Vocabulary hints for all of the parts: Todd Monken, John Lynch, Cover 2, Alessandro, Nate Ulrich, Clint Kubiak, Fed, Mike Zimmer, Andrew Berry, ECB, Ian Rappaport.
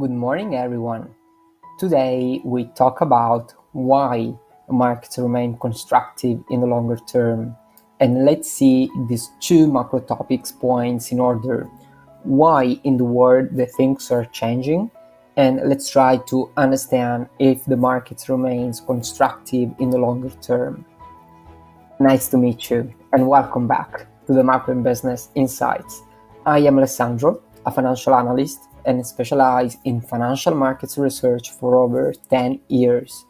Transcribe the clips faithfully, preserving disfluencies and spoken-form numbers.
Good morning, everyone. Today we talk about why markets remain constructive in the longer term, and let's see these two macro topics points in order. Why in the world the things are changing, and let's try to understand if the markets remains constructive in the longer term. Nice to meet you, and welcome back to the Macro and Business Insights. I am Alessandro, a financial analyst, and specialize in financial markets research for over ten years.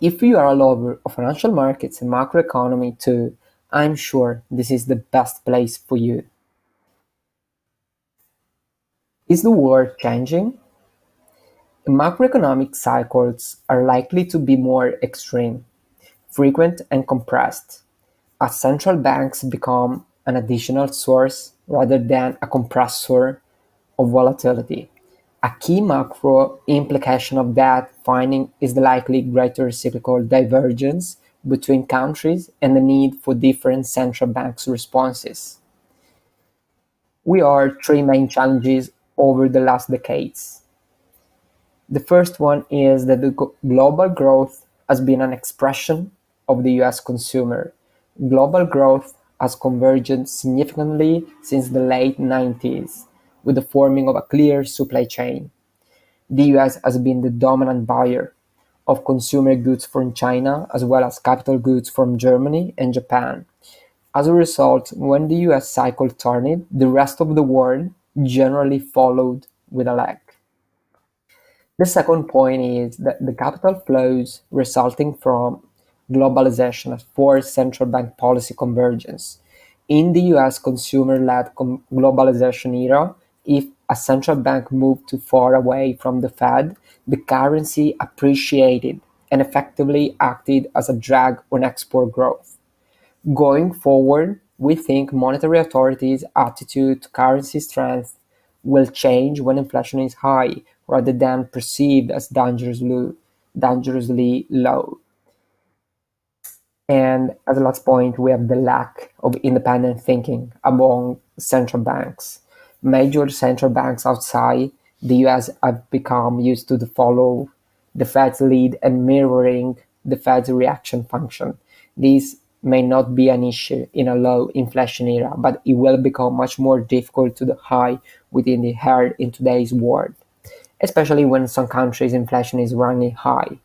If you are a lover of financial markets and macroeconomy too, I'm sure this is the best place for you. Is the world changing? Macroeconomic cycles are likely to be more extreme, frequent and compressed, as central banks become an additional source rather than a compressor of volatility. A key macro implication of that finding is the likely greater cyclical divergence between countries and the need for different central banks' responses. We are three main challenges over the last decades. The first one is that the global growth has been an expression of the U S consumer. Global growth has converged significantly since the late nineties. With the forming of a clear supply chain. The U S has been the dominant buyer of consumer goods from China, as well as capital goods from Germany and Japan. As a result, when the U S cycle turned, the rest of the world generally followed with a lag. The second point is that the capital flows resulting from globalization have forced central bank policy convergence. In the U S consumer-led globalization era, if a central bank moved too far away from the Fed, the currency appreciated and effectively acted as a drag on export growth. Going forward, we think monetary authorities' attitude to currency strength will change when inflation is high rather than perceived as dangerously, dangerously low. And as a last point, we have the lack of independent thinking among central banks. Major central banks outside the U S have become used to follow the Fed's lead and mirroring the Fed's reaction function. This may not be an issue in a low inflation era, but it will become much more difficult to the high within the herd in today's world, especially when some countries' inflation is running high.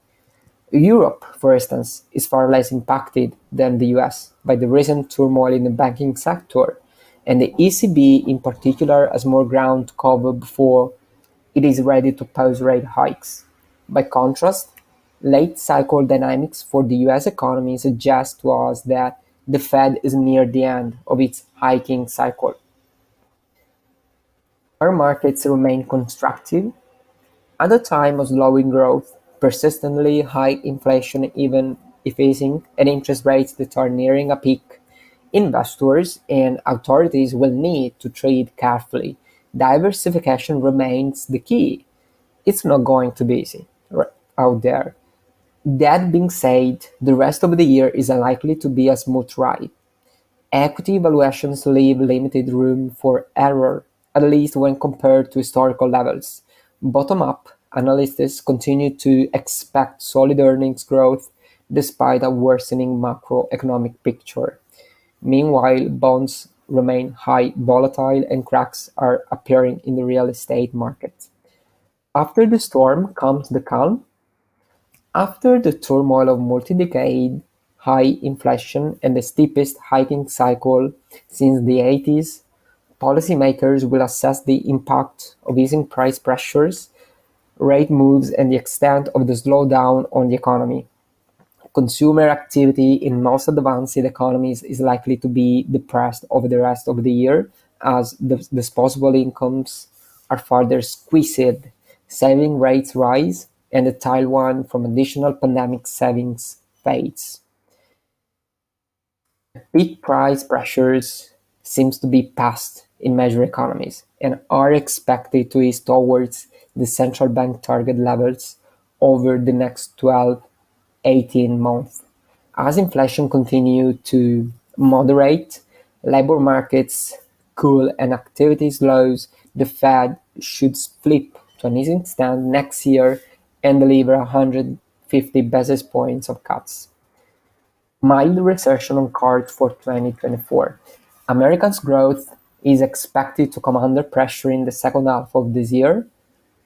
Europe, for instance, is far less impacted than the U S by the recent turmoil in the banking sector. And the E C B in particular has more ground to cover before it is ready to pause rate hikes. By contrast, late cycle dynamics for the U S economy suggest to us that the Fed is near the end of its hiking cycle. Our markets remain constructive. At a time of slowing growth, persistently high inflation even if easing, and interest rates that are nearing a peak, investors and authorities will need to trade carefully. Diversification remains the key. It's not going to be easy out there. That being said, the rest of the year is unlikely to be a smooth ride. Equity valuations leave limited room for error, at least when compared to historical levels. Bottom-up, analysts continue to expect solid earnings growth despite a worsening macroeconomic picture. Meanwhile, bonds remain high volatile and cracks are appearing in the real estate market. After the storm comes the calm. After the turmoil of multi-decade high inflation and the steepest hiking cycle since the eighties, policymakers will assess the impact of easing price pressures, rate moves, and the extent of the slowdown on the economy. Consumer activity in most advanced economies is likely to be depressed over the rest of the year as the disposable incomes are further squeezed, saving rates rise, and the tailwind from additional pandemic savings fades. Peak price pressures seems to be past in major economies and are expected to ease towards the central bank target levels over the next twelve to eighteen months. As inflation continues to moderate, labor markets cool, and activity slows, the Fed should flip to an easing stand next year and deliver one hundred fifty basis points of cuts. Mild recession on cards for twenty twenty-four. America's growth is expected to come under pressure in the second half of this year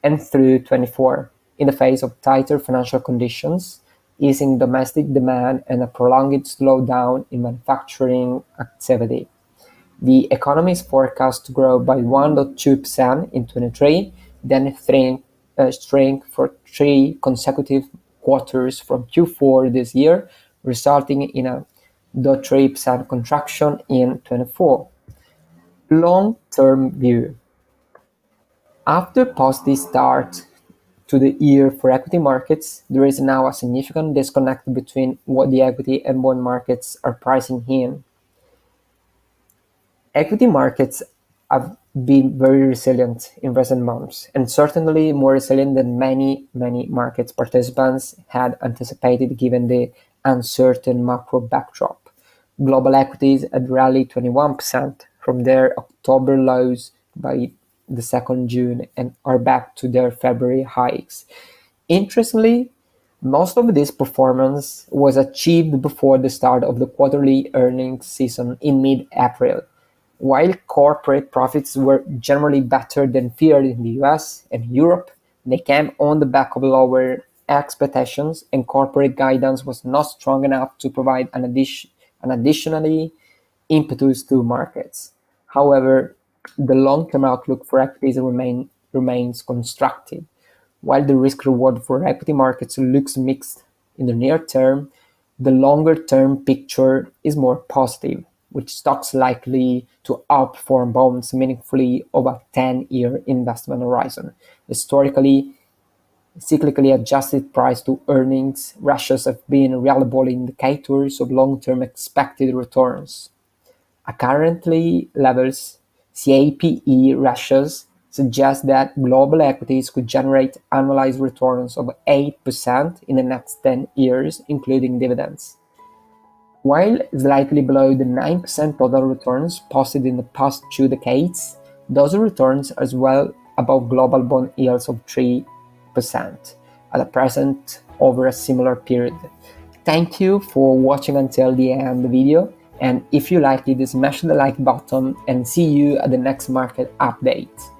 and through twenty-four, in the face of tighter financial conditions, easing domestic demand, and a prolonged slowdown in manufacturing activity. The economy is forecast to grow by one point two percent in twenty-three, then shrink, uh, shrink for three consecutive quarters from Q four this year, resulting in a zero point three percent contraction in twenty-four. Long-term view. After positive start to the year for equity markets, there is now a significant disconnect between what the equity and bond markets are pricing in. Equity markets have been very resilient in recent months, and certainly more resilient than many, many market participants had anticipated given the uncertain macro backdrop. Global equities had rallied twenty-one percent from their October lows by the second of June and are back to their February highs. Interestingly, most of this performance was achieved before the start of the quarterly earnings season in mid-April. While corporate profits were generally better than feared in the U S and Europe, they came on the back of lower expectations, and corporate guidance was not strong enough to provide an, addition, an additionally impetus to markets. However, the long-term outlook for equities remain, remains constructive. While the risk-reward for equity markets looks mixed in the near term, the longer-term picture is more positive, with stocks likely to outperform bonds meaningfully over a ten-year investment horizon. Historically, cyclically adjusted price-to-earnings ratios have been reliable indicators of long-term expected returns. At current levels, C A P E ratios suggest that global equities could generate annualized returns of eight percent in the next ten years, including dividends. While slightly below the nine percent total returns posted in the past two decades, those returns are well above global bond yields of three percent at the present over a similar period. Thank you for watching until the end of the video, and if you liked it, smash the like button, and see you at the next market update.